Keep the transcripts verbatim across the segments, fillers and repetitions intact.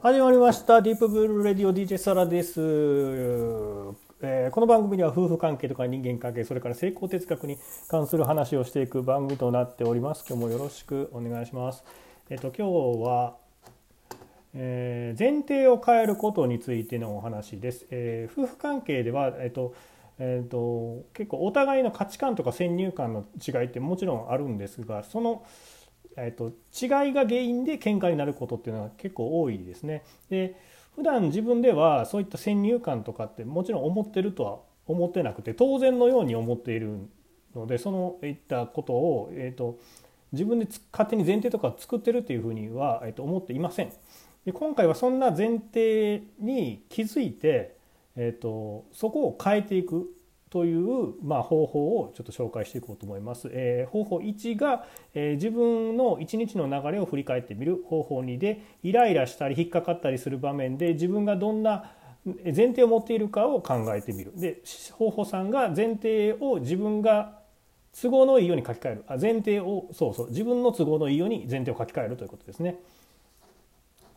始まりましたディープブルーレディオ ディージェー サラです。えー、この番組では夫婦関係とか人間関係、それから成功哲学に関する話をしていく番組となっております。今日もよろしくお願いします。えっと今日は、えー、前提を変えることについてのお話です。えー、夫婦関係では、えっとえっと結構お互いの価値観とか先入観の違いってもちろんあるんですが、そのえっと、違いが原因で喧嘩になることっていうのは結構多いですね。で、普段自分ではそういった先入観とかってもちろん思ってるとは思ってなくて、当然のように思っているので、そのいったことを、えっと、自分で勝手に前提とか作ってるっていうふうには、えっと、思っていません。で、今回はそんな前提に気づいて、えっと、そこを変えていくという、まあ、方法をちょっと紹介していこうと思います。えー、方法いちが、えー、自分のいちにちの流れを振り返ってみる。方法にで、イライラしたり引っかかったりする場面で自分がどんな前提を持っているかを考えてみる。で、方法さんが前提を自分が都合のいいように書き換える。あ、前提をそうそう自分の都合のいいように前提を書き換えるということですね。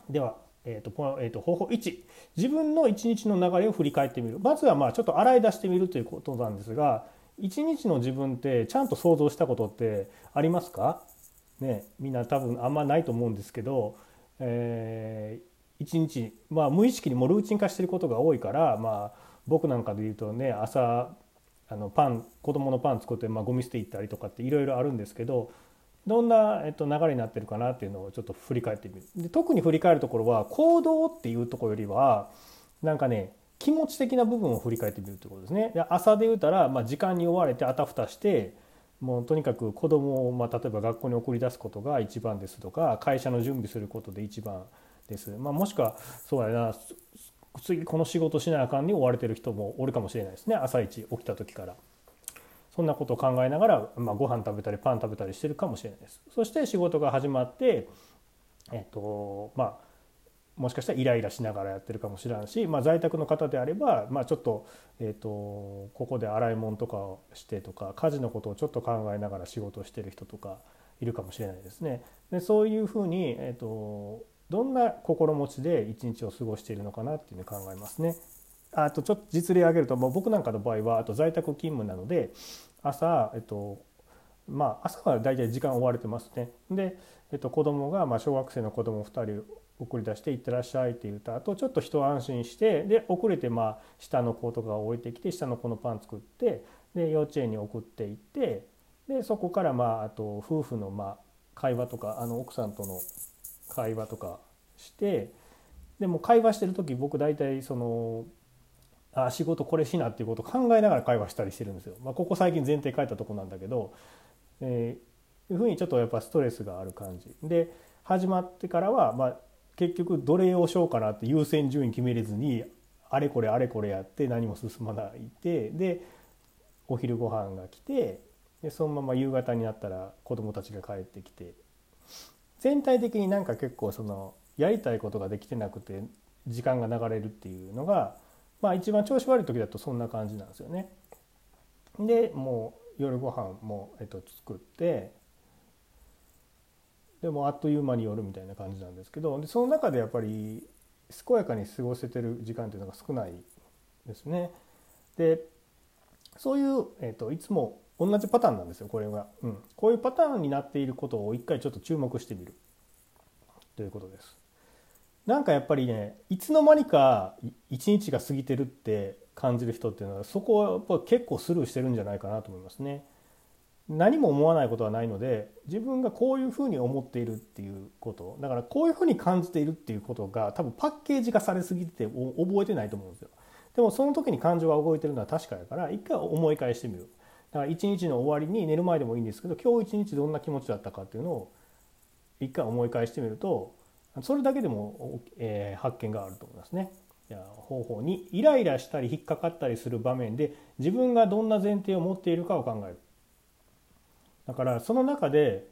ではえーとえー、と方法いち、自分のいちにちの流れを振り返ってみる。まずはまあちょっと洗い出してみるということなんですが、いちにちの自分ってちゃんと想像したことってありますかね。みんな多分あんまないと思うんですけど、えー、いちにち、まあ、無意識にもルーチン化していることが多いから、まあ、僕なんかで言うとね、朝あのパン子供のパン作って、まあ、ゴミ捨て行ったりとかっていろいろあるんですけど、どんな、えっと、流れになってるかなっていうのをちょっと振り返ってみる。で、特に振り返るところは行動っていうところよりはなんかね、気持ち的な部分を振り返ってみるということですね。で、朝で言うたら、まあ、時間に追われてあたふたして、もうとにかく子供を、まあ、例えば学校に送り出すことが一番ですとか、会社の準備することで一番です、まあ、もしくはそうやな、次この仕事しなあかんに追われてる人もおるかもしれないですね。朝一起きた時からそんなことを考えながら、まあ、ご飯食べたりパン食べたりしてるかもしれないです。そして仕事が始まって、えっとまあ、もしかしたらイライラしながらやってるかもしれないし、まあ、在宅の方であれば、まあ、ちょっと、えっと、ここで洗い物とかをしてとか、家事のことをちょっと考えながら仕事をしてる人とかいるかもしれないですね。で、そういうふうに、えっと、どんな心持ちで一日を過ごしているのかなっていうふうに考えますね。あとちょっと実例を挙げると、もう僕なんかの場合はあと在宅勤務なので、朝、えっとまあ、朝は大体時間追われてますね。で、えっと、子供が、まあ、小学生の子供ふたり送り出して行ってらっしゃいって言った後、ちょっと一安心して、で遅れて、まあ、下の子とかを置いてきて、下の子のパン作って、で幼稚園に送って行って、でそこから、まあ、あと夫婦の、まあ、会話とか、あの奥さんとの会話とかして、でも会話してる時、僕大体そのあ仕事これしなっていうことを考えながら会話したりしてるんですよ。まあ、ここ最近前提変えたとこなんだけど、えー、いうふうにちょっとやっぱストレスがある感じで、始まってからは、まあ、結局どれをしようかなって優先順位決めれずに、あれこれあれこれやって何も進まないで、でお昼ご飯が来て、でそのまま夕方になったら子どもたちが帰ってきて、全体的になんか結構そのやりたいことができてなくて時間が流れるっていうのが、まあ、一番調子悪い時だとそんな感じなんですよね。でもう夜ご飯も、えっと、作って、でもあっという間に夜みたいな感じなんですけど、でその中でやっぱり健やかに過ごせてる時間っていうのが少ないですね。でそういう、えっと、いつも同じパターンなんですよ、これが、うん、こういうパターンになっていることを一回ちょっと注目してみるということです。なんかやっぱりね、いつの間にか一日が過ぎてるって感じる人っていうのは、そこはやっぱ結構スルーしてるんじゃないかなと思いますね。何も思わないことはないので、自分がこういうふうに思っているっていうこと、だからこういうふうに感じているっていうことが多分パッケージ化されすぎてて覚えてないと思うんですよ。でもその時に感情が動いてるのは確かだから、一回思い返してみる。だから一日の終わりに、寝る前でもいいんですけど、今日一日どんな気持ちだったかっていうのを一回思い返してみると、それだけでも、えー、発見があると思いますね。じゃあ方法に、イライラしたり引っかかったりする場面で自分がどんな前提を持っているかを考える。だからその中で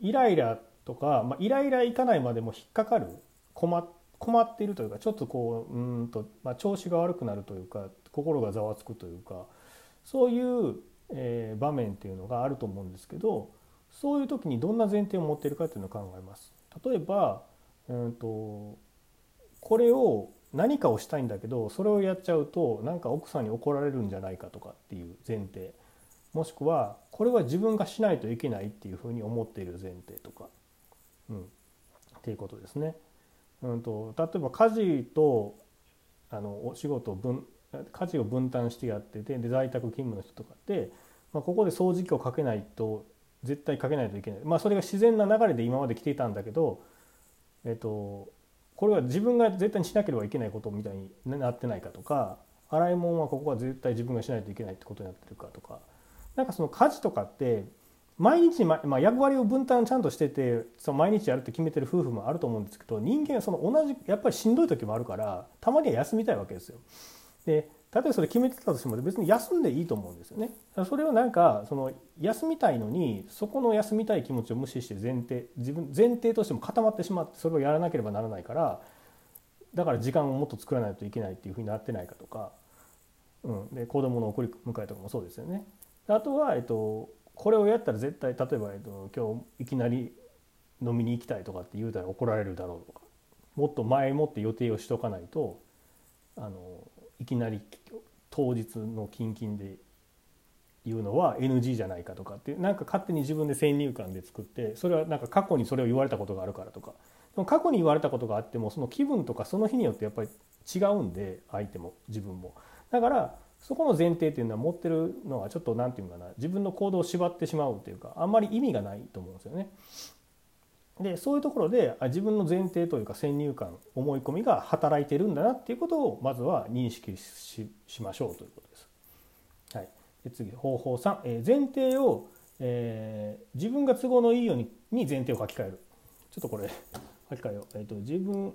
イライラとか、まあ、イライラいかないまでも引っかかる、困、困っているというか、ちょっとこう、うんと、まあ、調子が悪くなるというか、心がざわつくというか、そういう、えー、場面っていうのがあると思うんですけど、そういう時にどんな前提を持っているかっていうのを考えます。例えばうんとこれを何かをしたいんだけど、それをやっちゃうとなんか奥さんに怒られるんじゃないかとかっていう前提、もしくはこれは自分がしないといけないっていうふうに思っている前提とか、うん、っていうことですね。うんと、例えば家事とあのお仕事を分家事を分担してやってて、で在宅勤務の人とかって、まあ、ここで掃除機をかけないと絶対かけないといけない、まあ、それが自然な流れで今まで来ていたんだけど、えっとこれは自分が絶対にしなければいけないことみたいになってないかとか、洗い物はここは絶対自分がしないといけないってことになってるかとか、なんかその家事とかって毎日、まあ、役割を分担ちゃんとしててその毎日やるって決めてる夫婦もあると思うんですけど、人間はその同じやっぱりしんどい時もあるから、たまには休みたいわけですよ。で例えばそれ決めてたとしても別に休んでいいと思うんですよね。それをなんかその休みたいのにそこの休みたい気持ちを無視して前提自分前提としても固まってしまって、それをやらなければならないから、だから時間をもっと作らないといけないっていうふうになってないかとか、うん、で子供の送り迎えとかもそうですよね。あとは、えっと、これをやったら絶対例えば、えっと、今日いきなり飲みに行きたいとかって言うたら怒られるだろうとか、もっと前もって予定をしておかないとあのいきなり当日の近々で言うのは エヌジー じゃないかとかって、なんか勝手に自分で先入観で作って、それはなんか過去にそれを言われたことがあるからとか、でも過去に言われたことがあってもその気分とかその日によってやっぱり違うんで、相手も自分も、だからそこの前提っていうのは持ってるのはちょっとなんていうのかな、自分の行動を縛ってしまうというか、あんまり意味がないと思うんですよね。でそういうところで自分の前提というか先入観思い込みが働いてるんだなっていうことをまずは認識 し, しましょうということです、はい、で次方法さん、えー、前提を、えー、自分が都合のいいよう に, に前提を書き換える。ちょっとこれ書き換えよう、えー、と自分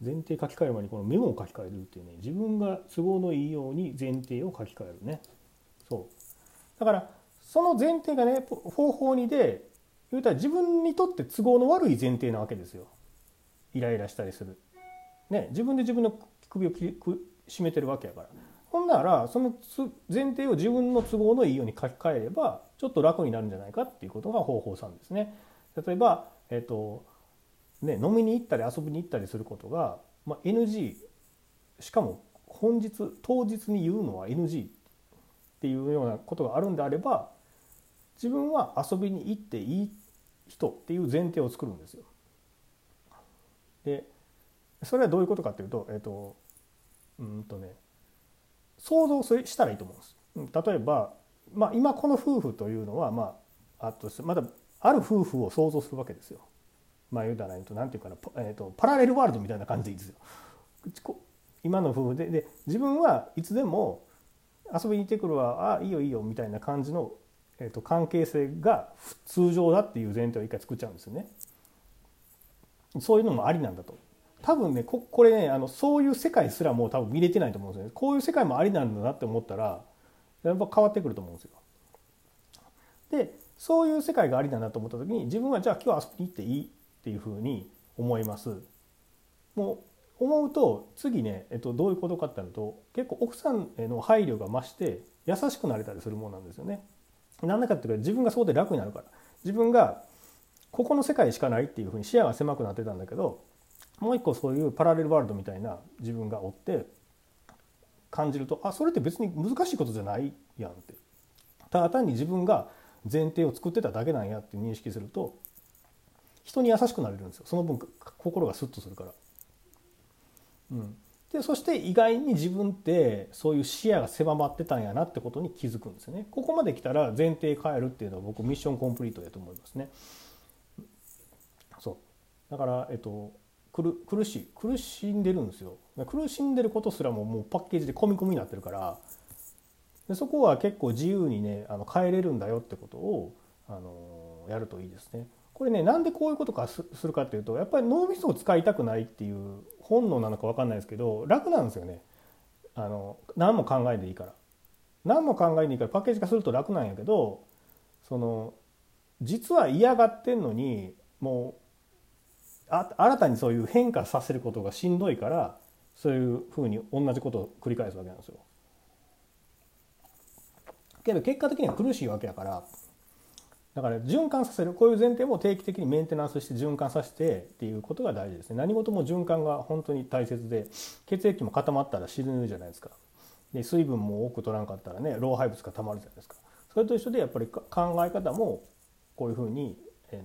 前提書き換える前にこのメモを書き換えるっていうね、自分が都合のいいように前提を書き換えるね。そうだからその前提がね方法にで言うたら自分にとって都合の悪い前提なわけですよ。イライラしたりする、ね、自分で自分の首を絞めてるわけやから、ほんならその前提を自分の都合のいいように書き換えればちょっと楽になるんじゃないかっていうことが方法さんですね。例えば、えーとね、飲みに行ったり遊びに行ったりすることが、まあ、エヌジー しかも本日当日に言うのは エヌジー っていうようなことがあるんであれば、自分は遊びに行っていい人っていう前提を作るんですよ。でそれはどういうことかっていうと、えっと、うんとね、想像したらいいと思うんです。例えば、まあ、今この夫婦というのは、まあ、あとまだある夫婦を想像するわけですよ。まあ言うたらなんていうかな、えっと、パラレルワールドみたいな感じでいいですよ。今の夫婦で、で自分はいつでも遊びに行ってくるわ、ああいいよいいよみたいな感じのえー、と関係性が通常だっていう前提を一回作っちゃうんですよね。そういうのもありなんだと。多分ね こ, これねあのそういう世界すらもう多分見れてないと思うんですよね。こういう世界もありなんだなって思ったらやっぱ変わってくると思うんですよ。でそういう世界がありなんだと思った時に、自分はじゃあ今日遊びに行っていいっていうふうに思います。もう思うと次ね、えっと、どういうことかってなると、結構奥さんへの配慮が増して優しくなれたりするものなんですよね。なんだかっていうと自分がそこで楽になるから、自分がここの世界しかないっていうふうに視野が狭くなってたんだけど、もう一個そういうパラレルワールドみたいな自分がおって感じると、あそれって別に難しいことじゃないやんって、ただ単に自分が前提を作ってただけなんやって認識すると、人に優しくなれるんですよ。その分心がスッとするから、うん、でそして意外に自分ってそういう視野が狭まってたんやなってことに気づくんですよね。ここまで来たら前提変えるっていうのは僕ミッションコンプリートだと思いますね。そうだから、えっと、苦, 苦しい苦しんでるんですよ。苦しんでることすらももうパッケージで込み込みになってるから、でそこは結構自由にねあの変えれるんだよってことをあのやるといいですね。これね、なんでこういうことかするかっていうと、やっぱり脳みそを使いたくないっていう本能なのか分かんないですけど、楽なんですよね。あの何も考えでいいから、何も考えでいいからパッケージ化すると楽なんやけど、その実は嫌がってんのにもうあ新たにそういう変化させることがしんどいから、そういうふうに同じことを繰り返すわけなんですよ。けど結果的には苦しいわけだから、だから循環させる、こういう前提も定期的にメンテナンスして循環させてっていうことが大事ですね。何事も循環が本当に大切で、血液も固まったら死ぬじゃないですか。で水分も多く取らなかったらね、老廃物がたまるじゃないですか。それと一緒でやっぱり考え方もこういうふうに、え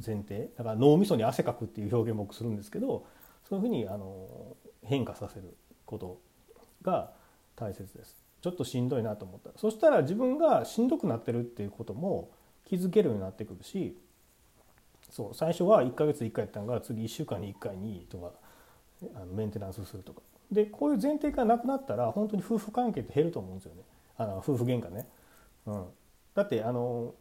ー、前提だから脳みそに汗かくっていう表現も僕するんですけど、そういうふうにあの変化させることが大切です。ちょっとしんどいなと思ったら、そしたら自分がしんどくなってるっていうことも気づけるようになってくるし、そう最初はいっかげついっかいやったのが次いっしゅうかんにいっかいにとか、あのメンテナンスするとかで、こういう前提がなくなったら本当に夫婦関係って減ると思うんですよね。あの夫婦喧嘩ね、うん、だってあの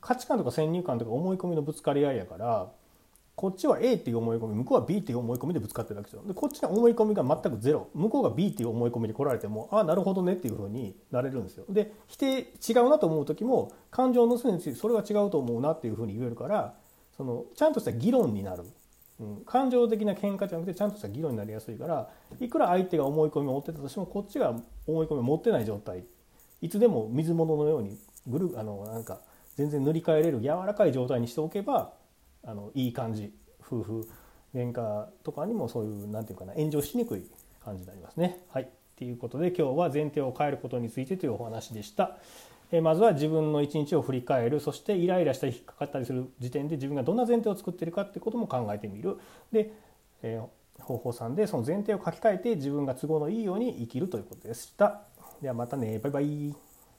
価値観とか先入観とか思い込みのぶつかり合いやから、こっちは A っていう思い込み、向こうは B っていう思い込みでぶつかってるわけですよ。でこっちの思い込みが全くゼロ、向こうが B っていう思い込みで来られても、ああなるほどねっていうふうになれるんですよ。で否定、違うなと思う時も感情を乗せについてそれは違うと思うなっていうふうに言えるから、そのちゃんとした議論になる、うん、感情的な喧嘩じゃなくてちゃんとした議論になりやすいから、いくら相手が思い込みを持ってたとしてもこっちが思い込みを持ってない状態、いつでも水物のようにぐるあのなんか全然塗り替えれる柔らかい状態にしておけば、あのいい感じ、夫婦喧嘩とかにもそういうなんていうかな、炎上しにくい感じになりますね。はい、ということで今日は前提を変えることについてというお話でした。えー、まずは自分の一日を振り返る、そしてイライラしたり引っかかったりする時点で自分がどんな前提を作っているかということも考えてみる。で、えー、方法さんでその前提を書き換えて自分が都合のいいように生きるということでした。ではまたね、バイバイ。